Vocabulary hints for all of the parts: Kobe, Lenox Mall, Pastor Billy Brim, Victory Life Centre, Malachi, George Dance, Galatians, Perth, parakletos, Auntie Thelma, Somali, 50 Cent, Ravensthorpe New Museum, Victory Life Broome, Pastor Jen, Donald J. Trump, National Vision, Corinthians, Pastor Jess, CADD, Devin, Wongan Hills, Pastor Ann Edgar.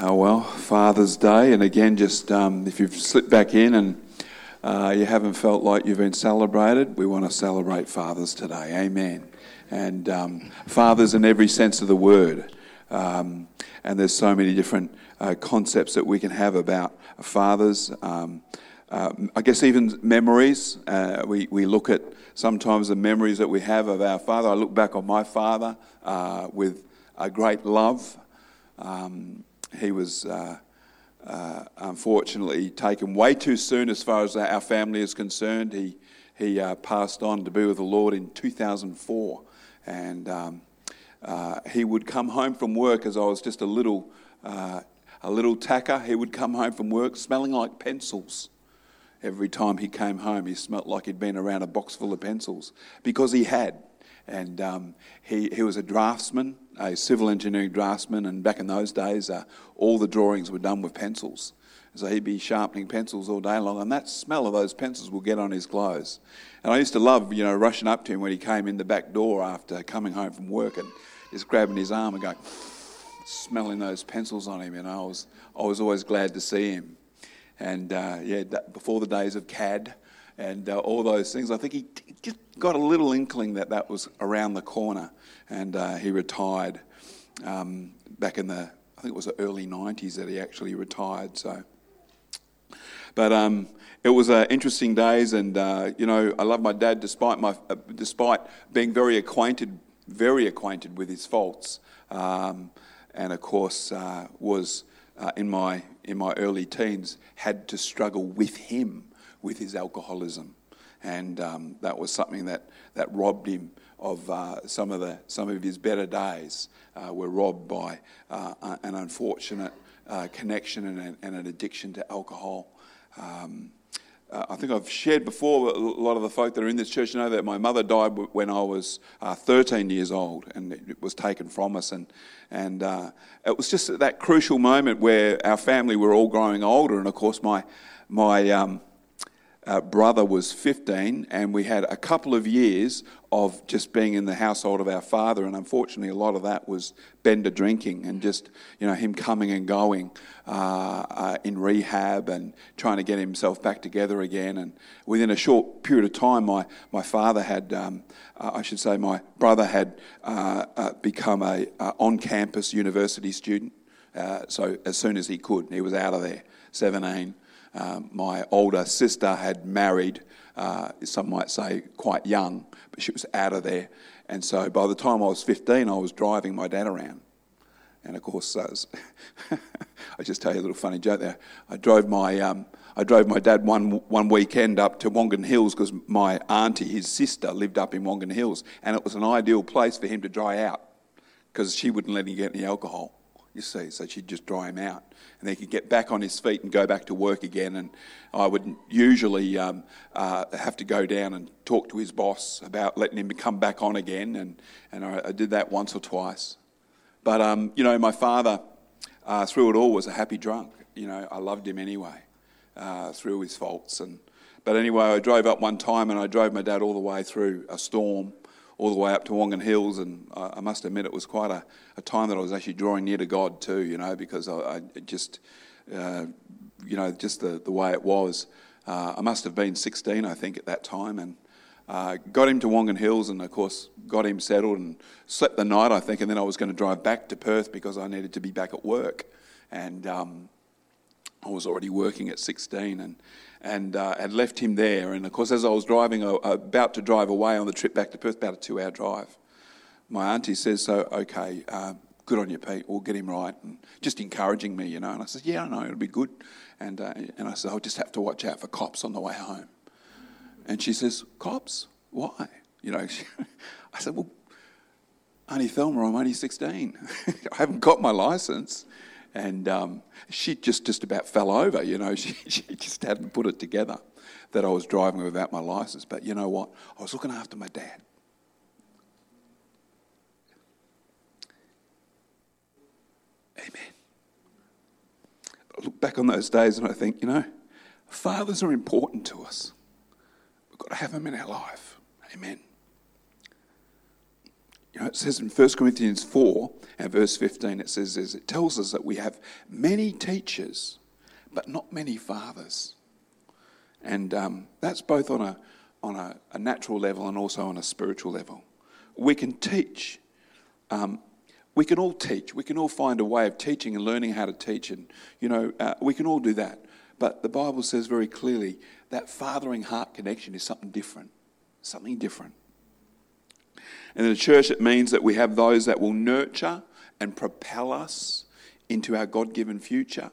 Oh well, Father's Day, and again, just if you've slipped back in and you haven't felt like you've been celebrated, we want to celebrate fathers today, amen. And fathers in every sense of the word. And there's so many different concepts that we can have about fathers. I guess even memories. We look at sometimes the memories that we have of our father. I look back on my father with a great love. He was unfortunately taken way too soon as far as our family is concerned. He passed on to be with the Lord in 2004, and he would come home from work as I was just a little tacker. He would come home from work smelling like pencils. Every time he came home, he smelt like he'd been around a box full of pencils, because he had. And he was a draftsman, a civil engineering draftsman, and back in those days, all the drawings were done with pencils. So he'd be sharpening pencils all day long, and that smell of those pencils would get on his clothes. And I used to love, rushing up to him when he came in the back door after coming home from work and just grabbing his arm and going, smelling those pencils on him. And I was always glad to see him. And before the days of CADD and all those things, I think he just got a little inkling that was around the corner, and he retired back in the, I think it was the early 90s that he actually retired. So, but it was interesting days, and I love my dad despite being very acquainted with his faults, and of course was in my early teens had to struggle with him, with his alcoholism, and that was something that robbed him of some of his better days. Were robbed by an unfortunate connection and an addiction to alcohol. I think I've shared before, a lot of the folk that are in this church know that my mother died when I was 13 years old, and it was taken from us. And it was just at that crucial moment where our family were all growing older, and of course my brother was 15, and we had a couple of years of just being in the household of our father, and unfortunately a lot of that was bender drinking and just him coming and going in rehab and trying to get himself back together again. And within a short period of time, my brother had become a on-campus university student, so as soon as he could, he was out of there, 17. My older sister had married, some might say quite young, but she was out of there. And so by the time I was 15, I was driving my dad around. And of course, I just tell you a little funny joke there. I drove my dad one weekend up to Wongan Hills because my auntie, his sister, lived up in Wongan Hills. And it was an ideal place for him to dry out because she wouldn't let him get any alcohol. You see, so she'd just dry him out, and then he could get back on his feet and go back to work again. And I would usually have to go down and talk to his boss about letting him come back on again, and I did that once or twice. But my father, through it all, was a happy drunk. I loved him anyway, through his faults. But anyway, I drove up one time, and I drove my dad all the way through a storm, all the way up to Wongan Hills, and I must admit it was quite a time that I was actually drawing near to God too, because I just the way it was. I must have been 16, I think, at that time, and got him to Wongan Hills, and of course got him settled and slept the night, I think, and then I was going to drive back to Perth because I needed to be back at work, and I was already working at 16, and had left him there. And of course, as I was driving, about to drive away on the trip back to Perth, about a 2-hour drive, my auntie says, "So, okay, good on you, Pete, we'll get him right," and just encouraging me, And I said, "Yeah, I know, it'll be good." And I said, "I'll just have to watch out for cops on the way home." And she says, "Cops? Why?" I said, "Well, Auntie Thelma, I'm only 16. I haven't got my licence." And she just about fell over, She just hadn't put it together that I was driving without my licence. But you know what? I was looking after my dad. Amen. I look back on those days and I think, fathers are important to us. We've got to have them in our life. Amen. It says in 1 Corinthians 4 and verse 15, it tells us that we have many teachers, but not many fathers. And that's both on a natural level and also on a spiritual level. We can teach. We can all teach. We can all find a way of teaching and learning how to teach. And, we can all do that. But the Bible says very clearly that fathering heart connection is something different. Something different. And in the church, it means that we have those that will nurture and propel us into our God-given future,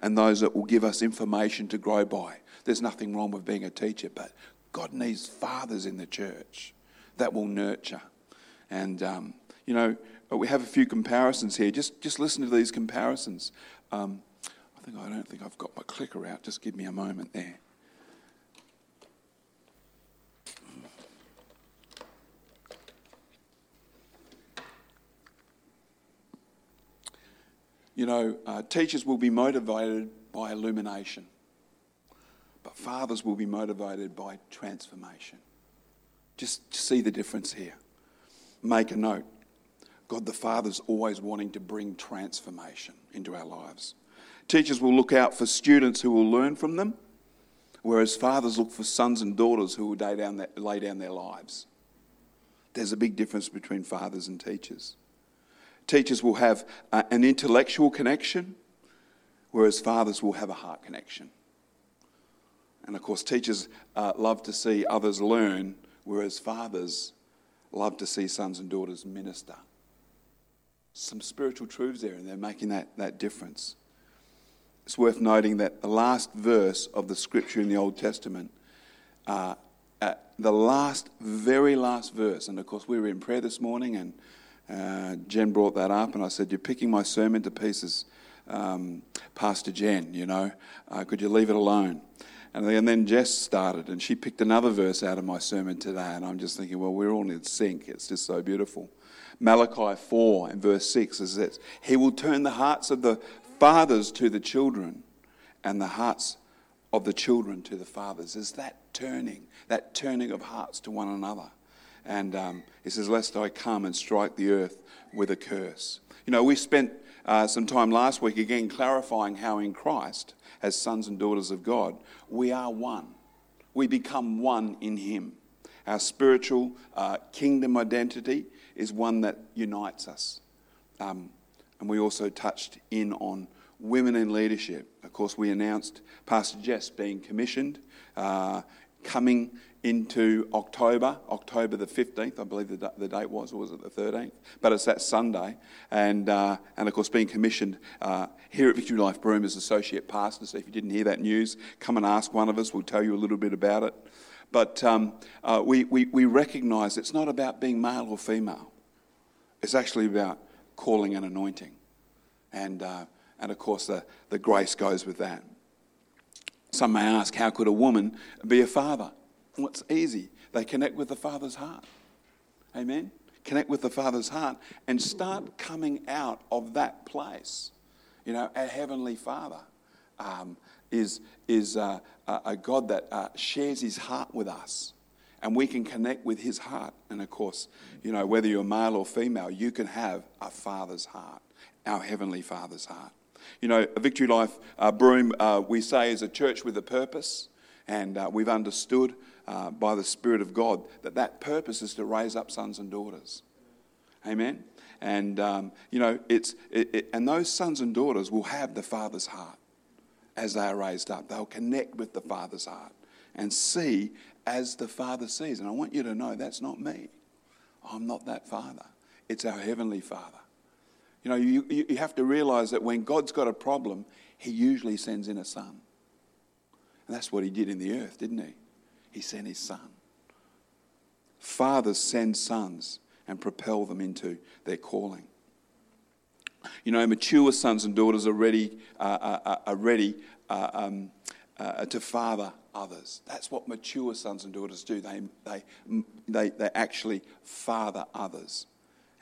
and those that will give us information to grow by. There's nothing wrong with being a teacher, but God needs fathers in the church that will nurture. And, we have a few comparisons here. Just listen to these comparisons. I don't think I've got my clicker out. Just give me a moment there. Teachers will be motivated by illumination, but fathers will be motivated by transformation. Just see the difference here. Make a note. God the Father's always wanting to bring transformation into our lives. Teachers will look out for students who will learn from them, whereas fathers look for sons and daughters who will lay down their lives. There's a big difference between fathers and teachers. Teachers will have an intellectual connection, whereas fathers will have a heart connection. And of course, teachers love to see others learn, whereas fathers love to see sons and daughters minister. Some spiritual truths there, and they're making that difference. It's worth noting that the last verse of the scripture in the Old Testament, the very last verse, and of course we were in prayer this morning, and Jen brought that up, and I said, "You're picking my sermon to pieces, Pastor Jen, could you leave it alone?" And then Jess started, and she picked another verse out of my sermon today, and I'm just thinking, well, we're all in sync. It's just so beautiful. Malachi 4 and verse 6 is this: "He will turn the hearts of the fathers to the children, and the hearts of the children to the fathers." Is that turning of hearts to one another. And he says, "Lest I come and strike the earth with a curse." We spent some time last week again clarifying how in Christ, as sons and daughters of God, we are one. We become one in him. Our spiritual kingdom identity is one that unites us. And we also touched in on women in leadership. Of course, we announced Pastor Jess being commissioned, coming into October the 15th, I believe the date was, or was it the 13th? But it's that Sunday, and of course being commissioned here at Victory Life Broome as associate pastor. So if you didn't hear that news, come and ask one of us, we'll tell you a little bit about it. But we recognise it's not about being male or female, it's actually about calling and anointing, and of course the grace goes with that. Some may ask, how could a woman be a father? Well, it's easy. They connect with the Father's heart. Amen? Connect with the Father's heart and start coming out of that place. Our Heavenly Father is a God that shares his heart with us, and we can connect with his heart. And of course, whether you're male or female, you can have a Father's heart, our Heavenly Father's heart. Victory Life Broome, we say, is a church with a purpose, and we've understood by the Spirit of God that purpose is to raise up sons and daughters. Amen? And, and those sons and daughters will have the Father's heart as they are raised up. They'll connect with the Father's heart and see as the Father sees. And I want you to know that's not me. I'm not that father. It's our Heavenly Father. You have to realise that when God's got a problem, he usually sends in a son. And that's what he did in the earth, didn't he? He sent his son. Fathers send sons and propel them into their calling. Mature sons and daughters are ready to father others. That's what mature sons and daughters do. They actually father others.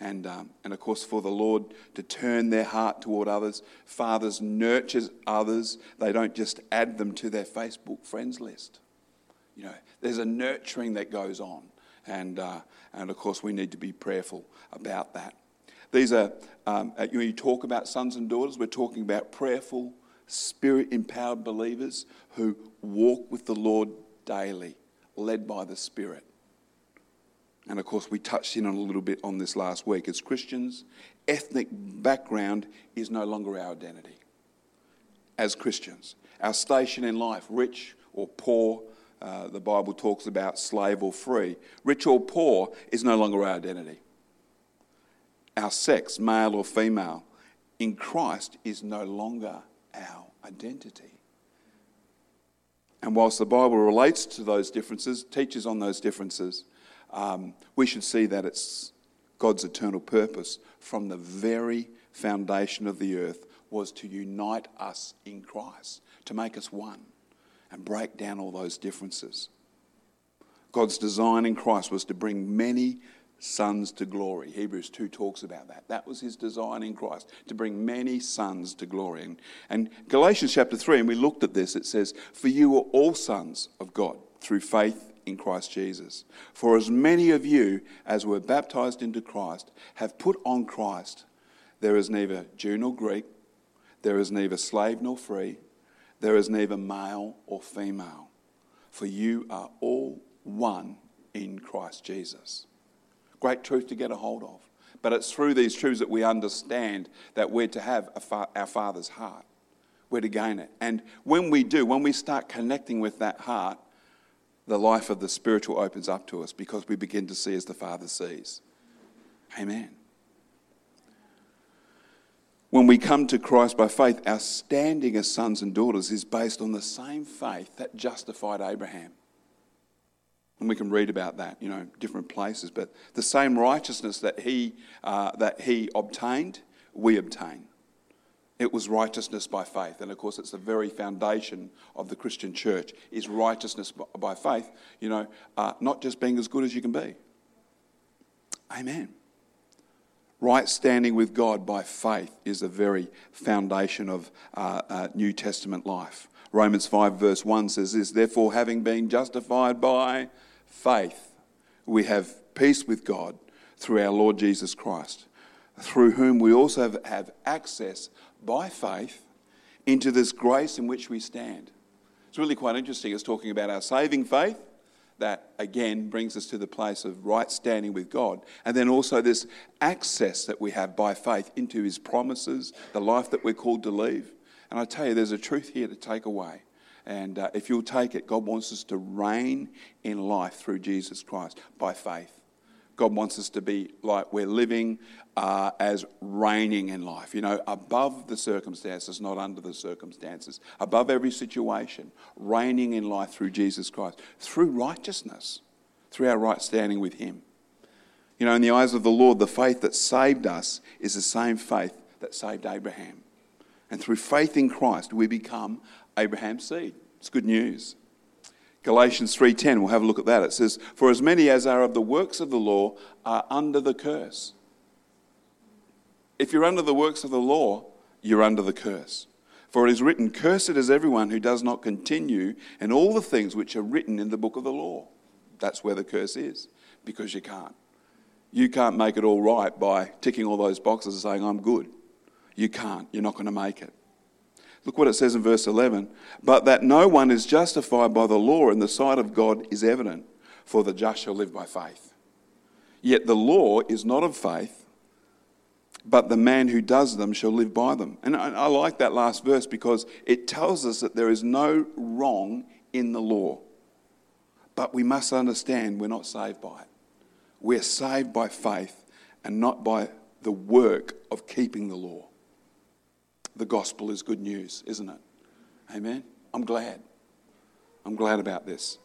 And of course, for the Lord to turn their heart toward others, fathers nurtures others. They don't just add them to their Facebook friends list. There's a nurturing that goes on. and of course we need to be prayerful about that. These are, when you talk about sons and daughters, we're talking about prayerful, Spirit-empowered believers who walk with the Lord daily, led by the Spirit. And of course, we touched in on a little bit on this last week. As Christians, ethnic background is no longer our identity. As Christians, our station in life, rich or poor, the Bible talks about slave or free. Rich or poor is no longer our identity. Our sex, male or female, in Christ is no longer our identity. And whilst the Bible relates to those differences, teaches on those differences, we should see that it's God's eternal purpose from the very foundation of the earth was to unite us in Christ, to make us one and break down all those differences. God's design in Christ was to bring many sons to glory. Hebrews 2 talks about that. That was his design in Christ, to bring many sons to glory. And Galatians chapter 3, and we looked at this, it says, "For you are all sons of God through faith in Christ Jesus. For as many of you as were baptized into Christ have put on Christ. There is neither Jew nor Greek, there is neither slave nor free, there is neither male or female, for you are all one in Christ Jesus." Great truth to get a hold of. But it's through these truths that we understand that we're to have our Father's heart. We're to gain it. And when we do, when we start connecting with that heart, the life of the spiritual opens up to us because we begin to see as the Father sees. Amen. When we come to Christ by faith, our standing as sons and daughters is based on the same faith that justified Abraham. And we can read about that, you know, different places. But the same righteousness that he obtained, we obtain. It was righteousness by faith. And of course, it's the very foundation of the Christian church is righteousness by faith, you know, not just being as good as you can be. Amen. Right standing with God by faith is the very foundation of New Testament life. Romans 5 verse 1 says this, "Therefore, having been justified by faith, we have peace with God through our Lord Jesus Christ, through whom we also have access by faith into this grace in which we stand." It's really quite interesting. It's talking about our saving faith that, again, brings us to the place of right standing with God. And then also this access that we have by faith into his promises, the life that we're called to live. And I tell you, there's a truth here to take away. And if you'll take it, God wants us to reign in life through Jesus Christ by faith. God wants us to be like we're living as reigning in life, you know, above the circumstances, not under the circumstances, above every situation, reigning in life through Jesus Christ, through righteousness, through our right standing with him. You know, in the eyes of the Lord, the faith that saved us is the same faith that saved Abraham. And through faith in Christ, we become Abraham's seed. It's good news. Galatians 3:10, we'll have a look at that. It says, "For as many as are of the works of the law are under the curse." If you're under the works of the law, you're under the curse. "For it is written, cursed is everyone who does not continue in all the things which are written in the book of the law." That's where the curse is, because you can't. You can't make it all right by ticking all those boxes and saying, "I'm good." You can't. You're not going to make it. Look what it says in verse 11. "But that no one is justified by the law in the sight of God is evident, for the just shall live by faith. Yet the law is not of faith, but the man who does them shall live by them." And I like that last verse because it tells us that there is no wrong in the law. But we must understand we're not saved by it. We're saved by faith and not by the work of keeping the law. The gospel is good news, isn't it? Amen? I'm glad. I'm glad about this.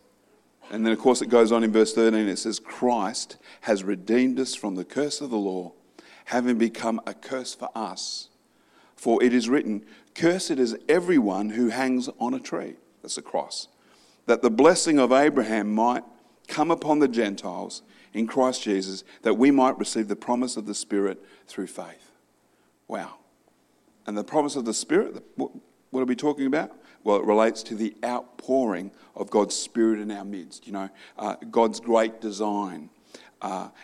And then, of course, it goes on in verse 13. It says, "Christ has redeemed us from the curse of the law, having become a curse for us. For it is written, cursed is everyone who hangs on a tree." That's a cross. "That the blessing of Abraham might come upon the Gentiles in Christ Jesus, that we might receive the promise of the Spirit through faith." Wow. And the promise of the Spirit, What are we talking about? Well, it relates to the outpouring of God's Spirit in our midst, you know, God's great design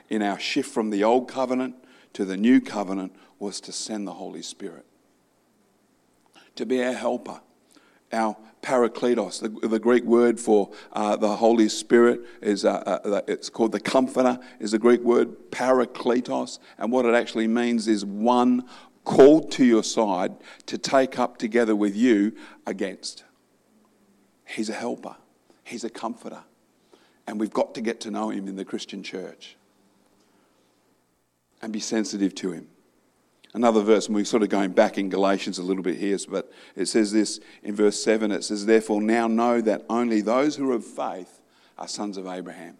in our shift from the old covenant to the new covenant was to send the Holy Spirit, to be our helper, our parakletos. The Greek word for the Holy Spirit is, it's called the comforter, is the Greek word parakletos, and what it actually means is one called to your side to take up together with you against. He's a helper. He's a comforter. And we've got to get to know him in the Christian church and be sensitive to him. Another verse, and we're sort of going back in Galatians a little bit here, but it says this in verse 7, it says, "Therefore now know that only those who are of faith are sons of Abraham.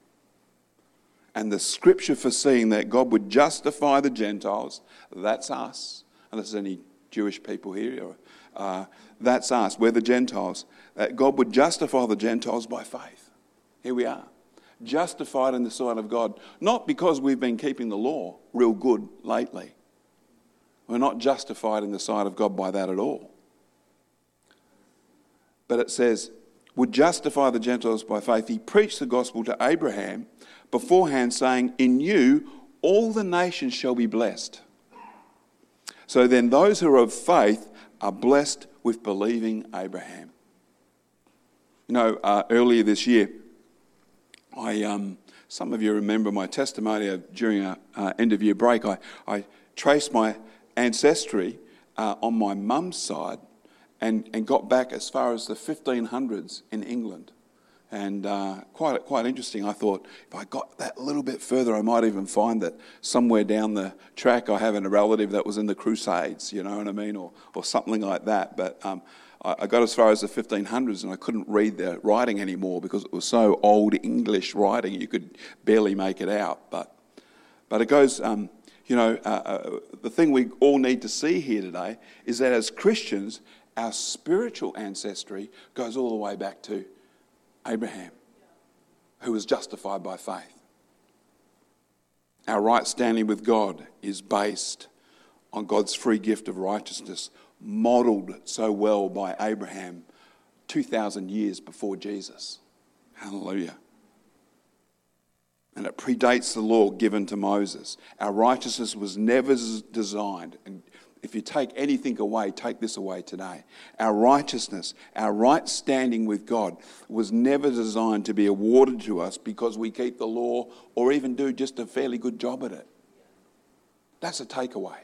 And the scripture foreseeing that God would justify the Gentiles," that's us, unless there's any Jewish people here, that's us, we're the Gentiles, that God would justify the Gentiles by faith. Here we are, justified in the sight of God, not because we've been keeping the law real good lately. We're not justified in the sight of God by that at all. But it says, would justify the Gentiles by faith. He preached the gospel to Abraham beforehand, saying, "In you all the nations shall be blessed." So then those who are of faith are blessed with believing Abraham. You know, earlier this year, I some of you remember my testimony of, during an end-of-year break, I traced my ancestry on my mum's side and got back as far as the 1500s in England. And quite interesting. I thought, if I got that little bit further, I might even find that somewhere down the track I have a relative that was in the Crusades, you know what I mean, or something like that. But I got as far as the 1500s and I couldn't read the writing anymore because it was so old English writing, you could barely make it out. But it goes... you know, the thing we all need to see here today is that as Christians, our spiritual ancestry goes all the way back to Abraham, who was justified by faith. Our right standing with God is based on God's free gift of righteousness, modelled so well by Abraham 2,000 years before Jesus. Hallelujah. And it predates the law given to Moses. Our righteousness was never designed. And if you take anything away, take this away today. Our righteousness, our right standing with God, was never designed to be awarded to us because we keep the law or even do just a fairly good job at it. That's a takeaway.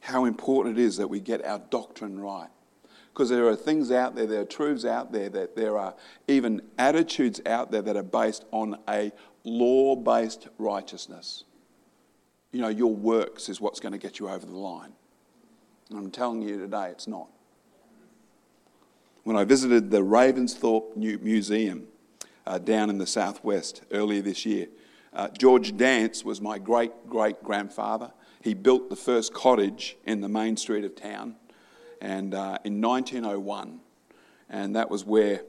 How important it is that we get our doctrine right. Because there are things out there, there are truths out there, that there are even attitudes out there that are based on a law-based righteousness. You know, your works is what's going to get you over the line. And I'm telling you today, it's not. When I visited the Ravensthorpe New Museum down in the southwest earlier this year, George Dance was my great-great-grandfather. He built the first cottage in the main street of town. And in 1901, and that was where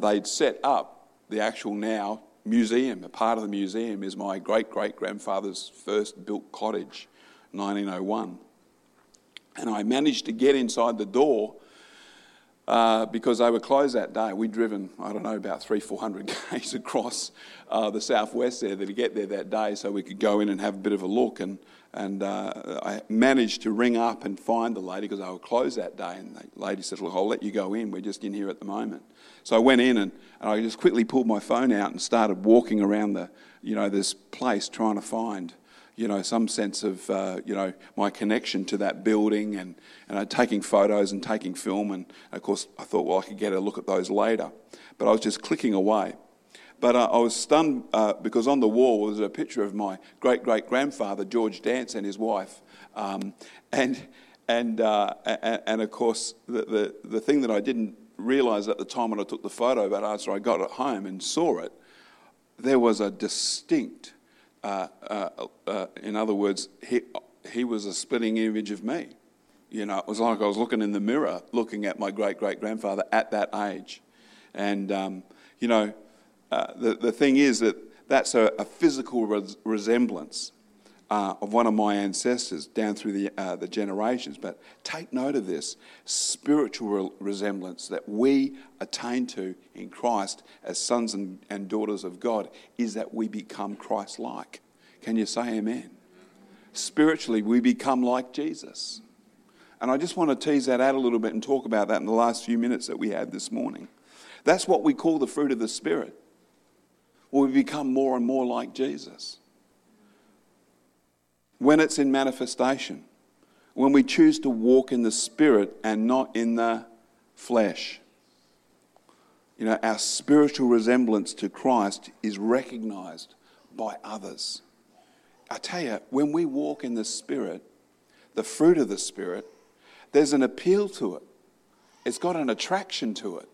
they'd set up the actual now museum. A part of the museum is my great-great-grandfather's first built cottage, 1901. And I managed to get inside the door because they were closed that day. We'd driven, I don't know, about 300-400 k's across the southwest there to get there that day so we could go in and have a bit of a look. And I managed to ring up and find the lady because they were closed that day. And the lady said, "Look, I'll let you go in. We're just in here at the moment." So I went in and I just quickly pulled my phone out and started walking around the, you know, this place trying to find, you know, some sense of, you know, my connection to that building and taking photos and taking film. And of course, I thought, well, I could get a look at those later. But I was just clicking away. But I was stunned because on the wall was a picture of my great-great-grandfather, George Dance, and his wife. And of course, the thing that I didn't realise at the time when I took the photo, but after I got it home and saw it, there was a distinct, in other words, he was a splitting image of me. You know, it was like I was looking in the mirror, looking at my great-great-grandfather at that age. And, you know... The thing is that that's a physical resemblance. of one of my ancestors down through the generations. But take note of this spiritual resemblance that we attain to in Christ as sons and daughters of God is that we become Christ-like. Can you say amen? Spiritually, we become like Jesus. And I just want to tease that out a little bit and talk about that in the last few minutes that we had this morning. That's what we call the fruit of the Spirit. We become more and more like Jesus. When it's in manifestation, when we choose to walk in the Spirit and not in the flesh, you know, our spiritual resemblance to Christ is recognized by others. I tell you, when we walk in the Spirit, the fruit of the Spirit, there's an appeal to it. It's got an attraction to it.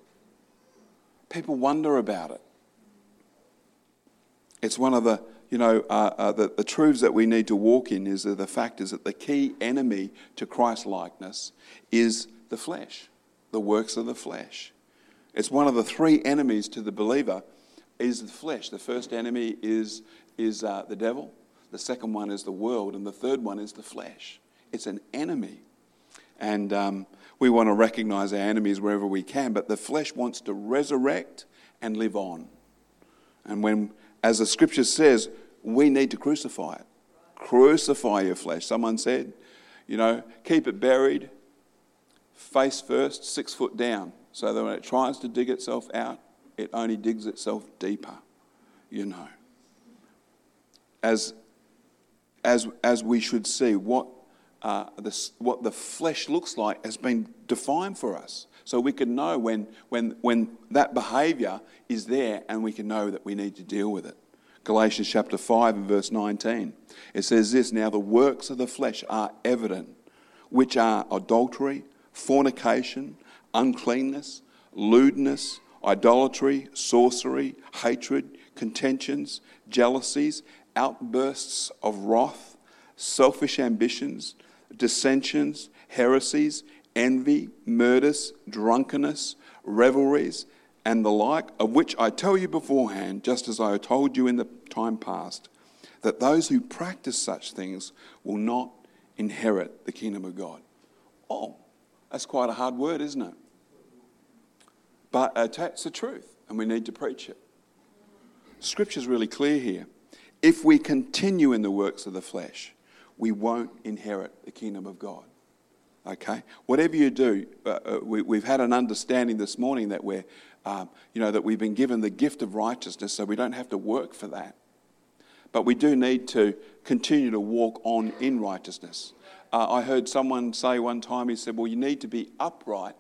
People wonder about it. It's one of the, you know, the truths that we need to walk in is that the fact is that the key enemy to Christ-likeness is the flesh, the works of the flesh. It's one of the three enemies to the believer is the flesh. The first enemy is the devil. The second one is the world. And the third one is the flesh. It's an enemy. And we want to recognize our enemies wherever we can, but the flesh wants to resurrect and live on. And when, as the scripture says, we need to crucify it. Crucify your flesh. Someone said, you know, keep it buried, face first, 6 foot down, so that when it tries to dig itself out, it only digs itself deeper, you know. As we should see, what the flesh looks like has been defined for us, so we can know when that behaviour is there, and we can know that we need to deal with it. Galatians chapter 5 and verse 19, it says this: "Now the works of the flesh are evident, which are adultery, fornication, uncleanness, lewdness, idolatry, sorcery, hatred, contentions, jealousies, outbursts of wrath, selfish ambitions, dissensions, heresies, envy, murders, drunkenness, revelries, and the like, of which I tell you beforehand, just as I told you in the time past, that those who practice such things will not inherit the kingdom of God." Oh, that's quite a hard word, isn't it? But it's the truth, and we need to preach it. Scripture's really clear here. If we continue in the works of the flesh, we won't inherit the kingdom of God. Okay, whatever you do, we've had an understanding this morning that we're, that we've been given the gift of righteousness, so we don't have to work for that. But we do need to continue to walk on in righteousness. I heard someone say one time, he said, "Well, you need to be upright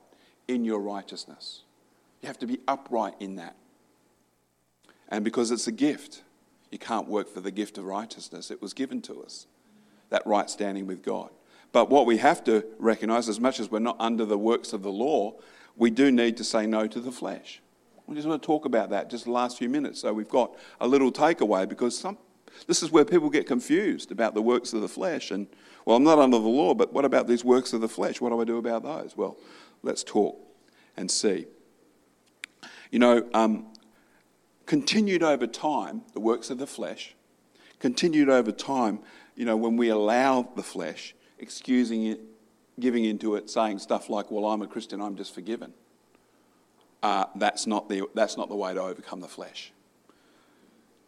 in your righteousness. You have to be upright in that," and because it's a gift, you can't work for the gift of righteousness. It was given to us, that right standing with God. But what we have to recognise, as much as we're not under the works of the law, we do need to say no to the flesh. We just want to talk about that just the last few minutes. So we've got a little takeaway, because this is where people get confused about the works of the flesh. And, well, I'm not under the law, but what about these works of the flesh? What do I do about those? Well, let's talk and see. You know, continued over time, the works of the flesh, continued over time, you know, when we allow the flesh, excusing it, giving into it, saying stuff like, "Well, I'm a Christian, I'm just forgiven." That's not the way to overcome the flesh.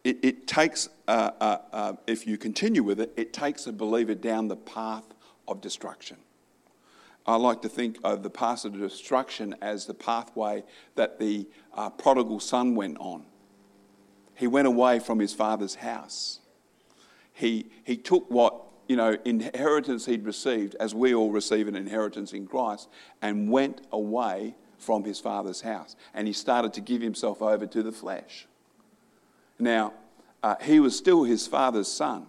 It takes, if you continue with it, it takes a believer down the path of destruction. I like to think of the path of destruction as the pathway that the prodigal son went on. He went away from his father's house. He took what, you know, inheritance he'd received, as we all receive an inheritance in Christ, and went away from his father's house. And he started to give himself over to the flesh. Now, he was still his father's son.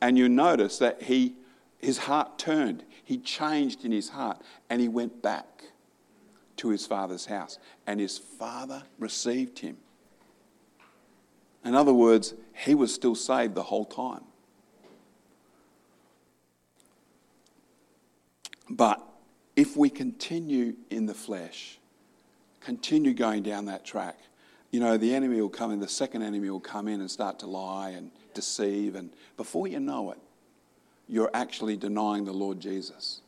And you notice that his heart turned. He changed in his heart. And he went back to his father's house. And his father received him. In other words, he was still saved the whole time. But if we continue in the flesh, continue going down that track, you know, the enemy will come in, the second enemy will come in and start to lie and deceive, and before you know it, you're actually denying the Lord Jesus.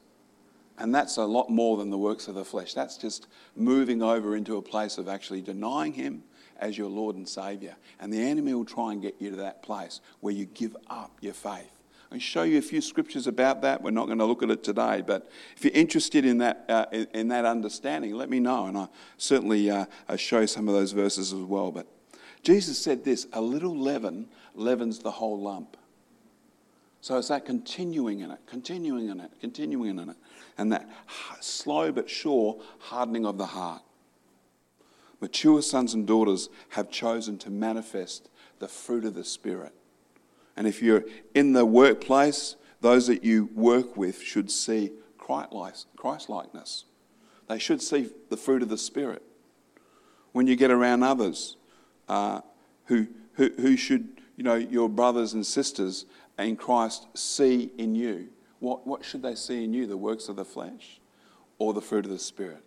And that's a lot more than the works of the flesh. That's just moving over into a place of actually denying him as your Lord and Saviour. And the enemy will try and get you to that place where you give up your faith. I'll show you a few scriptures about that. We're not going to look at it today, but if you're interested in that understanding, let me know, and I certainly show some of those verses as well. But Jesus said this, a little leaven leavens the whole lump. So it's that continuing in it, and that slow but sure hardening of the heart. Mature sons and daughters have chosen to manifest the fruit of the Spirit. And if you're in the workplace, those that you work with should see Christ-likeness. They should see the fruit of the Spirit. When you get around others who should, you know, your brothers and sisters in Christ see in you, what should they see in you? The works of the flesh or the fruit of the Spirit?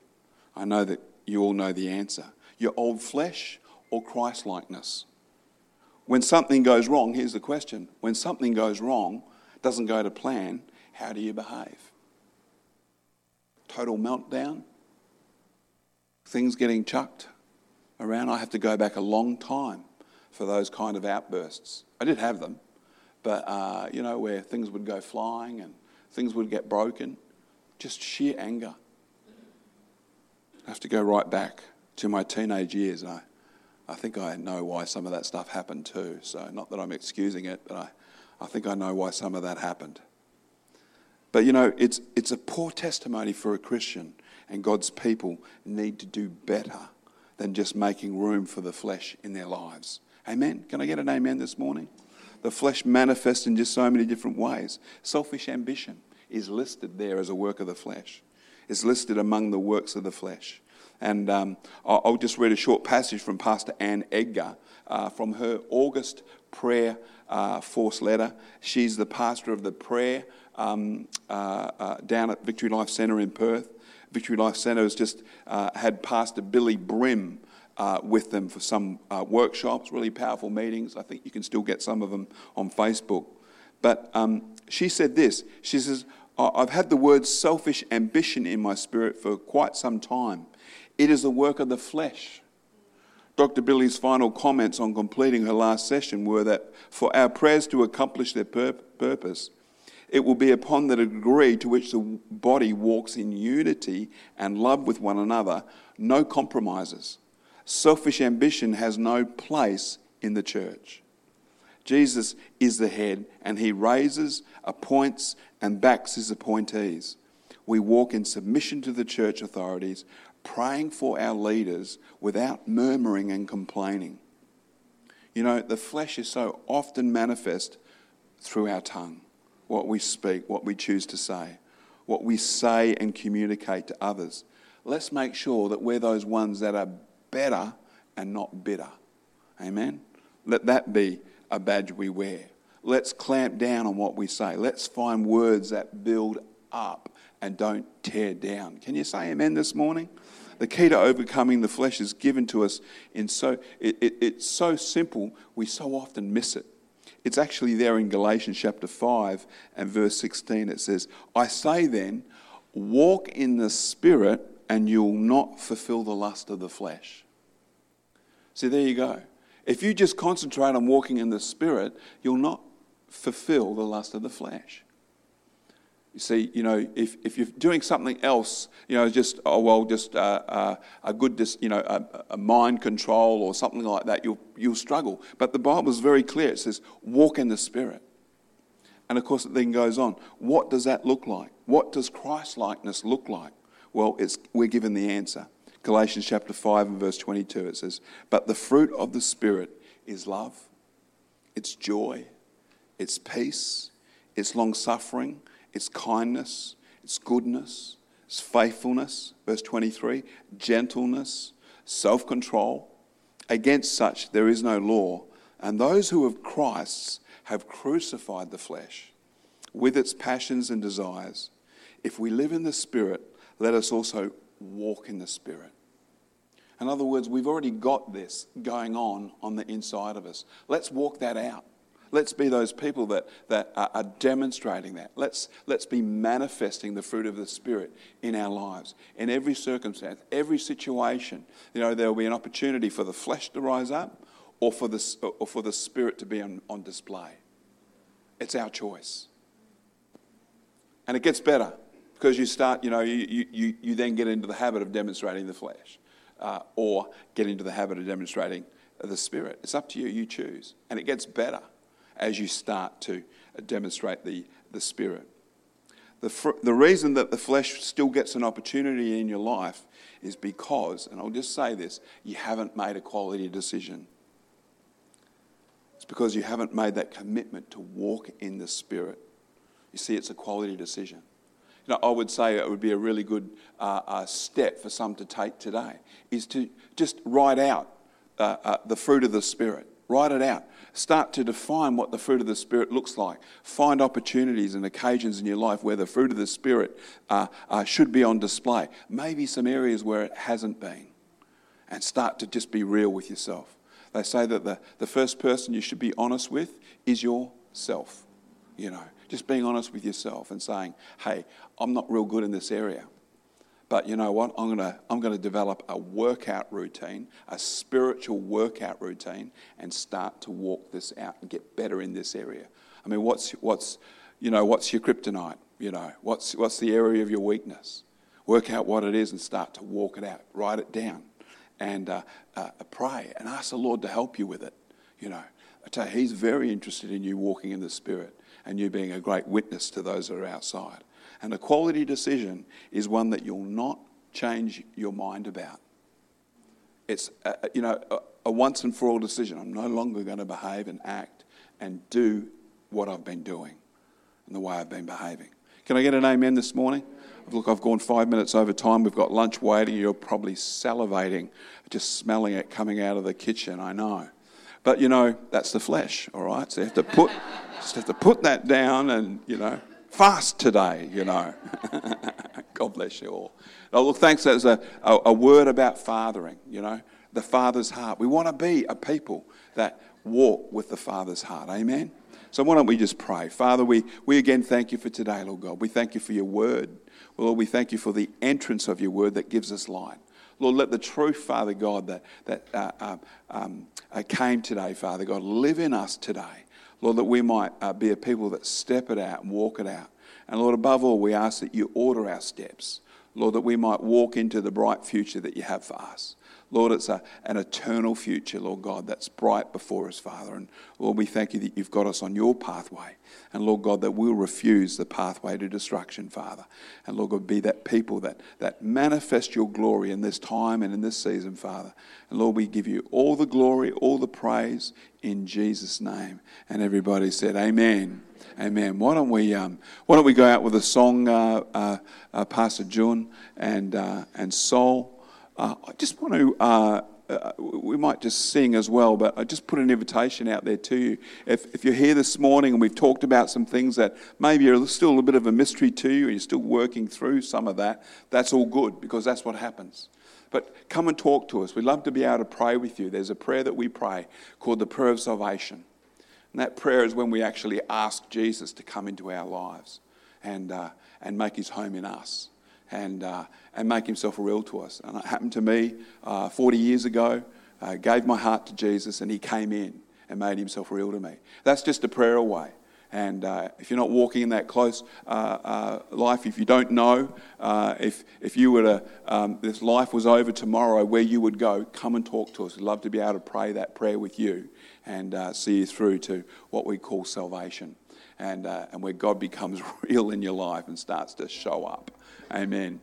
I know that you all know the answer. Your old flesh or Christ-likeness? When something goes wrong, here's the question. When something goes wrong, doesn't go to plan, how do you behave? Total meltdown? Things getting chucked around? I have to go back a long time for those kind of outbursts. I did have them, but where things would go flying and things would get broken, just sheer anger. I have to go right back to my teenage years, and I think I know why some of that stuff happened too. So not that I'm excusing it, but I think I know why some of that happened. But it's a poor testimony for a Christian, and God's people need to do better than just making room for the flesh in their lives. Amen? Can I get an amen this morning? The flesh manifests in just so many different ways. Selfish ambition is listed there as a work of the flesh. It's listed among the works of the flesh. And I'll just read a short passage from Pastor Ann Edgar from her August prayer force letter. She's the pastor of the prayer down at Victory Life Centre in Perth. Victory Life Centre has just had Pastor Billy Brim with them for some workshops, really powerful meetings. I think you can still get some of them on Facebook. But she said this. She says, I've had the word selfish ambition in my spirit for quite some time. It is a work of the flesh. Dr. Billy's final comments on completing her last session were that for our prayers to accomplish their purpose, it will be upon the degree to which the body walks in unity and love with one another, no compromises. Selfish ambition has no place in the church. Jesus is the head, and he raises, appoints, and backs his appointees. We walk in submission to the church authorities, praying for our leaders without murmuring and complaining. The flesh is so often manifest through our tongue, what we speak, what we choose to say, what we say and communicate to others. Let's make sure that we're those ones that are better and not bitter. Amen? Let that be a badge we wear. Let's clamp down on what we say. Let's find words that build up and don't tear down. Can you say amen this morning? The key to overcoming the flesh is given to us in it's so simple, we so often miss it. It's actually there in Galatians chapter 5 and verse 16. It says, I say then, walk in the Spirit and you'll not fulfill the lust of the flesh. See, there you go. If you just concentrate on walking in the Spirit, you'll not fulfill the lust of the flesh. You see, if you're doing something else, a mind control or something like that, you'll struggle. But the Bible is very clear. It says, walk in the Spirit. And of course, it then goes on. What does that look like? What does Christ-likeness look like? Well, we're given the answer. Galatians chapter 5 and verse 22, it says, but the fruit of the Spirit is love, it's joy, it's peace, it's long-suffering, it's kindness, it's goodness, it's faithfulness, verse 23, gentleness, self-control. Against such there is no law, and those who have Christ have crucified the flesh with its passions and desires. If we live in the Spirit, let us also walk in the Spirit. In other words, we've already got this going on the inside of us. Let's walk that out. Let's be those people that are demonstrating that. Let's be manifesting the fruit of the Spirit in our lives, in every circumstance, every situation. You know, there will be an opportunity for the flesh to rise up or for the Spirit to be on display. It's our choice. And it gets better because you start, you then get into the habit of demonstrating the flesh or get into the habit of demonstrating the Spirit. It's up to you. You choose. And it gets better as you start to demonstrate the Spirit. The reason that the flesh still gets an opportunity in your life is because, and I'll just say this, you haven't made a quality decision. It's because you haven't made that commitment to walk in the Spirit. You see, it's a quality decision. You know, I would say it would be a really good step for some to take today is to just write out the fruit of the Spirit. Write it out. Start to define what the fruit of the Spirit looks like. Find opportunities and occasions in your life where the fruit of the Spirit should be on display. Maybe some areas where it hasn't been. And start to just be real with yourself. They say that the first person you should be honest with is yourself. You know, just being honest with yourself and saying, hey, I'm not real good in this area. But you know what? I'm going to develop a workout routine, a spiritual workout routine, and start to walk this out and get better in this area. I mean, what's your kryptonite? You know, what's the area of your weakness? Work out what it is and start to walk it out. Write it down, and pray and ask the Lord to help you with it. You know, I tell you, He's very interested in you walking in the Spirit and you being a great witness to those that are outside. And a quality decision is one that you'll not change your mind about. It's a once and for all decision. I'm no longer going to behave and act and do what I've been doing and the way I've been behaving. Can I get an amen this morning? Look, I've gone 5 minutes over time. We've got lunch waiting. You're probably salivating, just smelling it coming out of the kitchen. I know. But, you know, that's the flesh, all right? So you have to put that down and, you know, fast today, you know. God bless you all. Now, look, thanks. That was a word about fathering, you know, the Father's heart. We want to be a people that walk with the Father's heart. Amen? So why don't we just pray? Father, we again thank you for today, Lord God. We thank you for your word. Lord, we thank you for the entrance of your word that gives us light. Lord, let the truth, Father God, that came today, Father God, live in us today. Lord, that we might be a people that step it out and walk it out. And Lord, above all, we ask that you order our steps. Lord, that we might walk into the bright future that you have for us. Lord, it's an eternal future, Lord God, that's bright before us, Father. And Lord, we thank you that you've got us on your pathway. And Lord God, that we'll refuse the pathway to destruction, Father. And Lord God, be that people that manifest your glory in this time and in this season, Father. And Lord, we give you all the glory, all the praise in Jesus' name. And everybody said, amen. Amen. Why don't we go out with a song, Pastor June and Sol. I just want to, we might just sing as well, but I just put an invitation out there to you. If you're here this morning and we've talked about some things that maybe are still a bit of a mystery to you and you're still working through some of that, that's all good because that's what happens. But come and talk to us. We'd love to be able to pray with you. There's a prayer that we pray called the prayer of salvation. And that prayer is when we actually ask Jesus to come into our lives and make his home in us. And make himself real to us. And it happened to me 40 years ago. I gave my heart to Jesus and he came in and made himself real to me. That's just a prayer away. And if you're not walking in that close life, if you don't know, if you were to, this life was over tomorrow, where you would go, come and talk to us. We'd love to be able to pray that prayer with you and see you through to what we call salvation and where God becomes real in your life and starts to show up. Amen.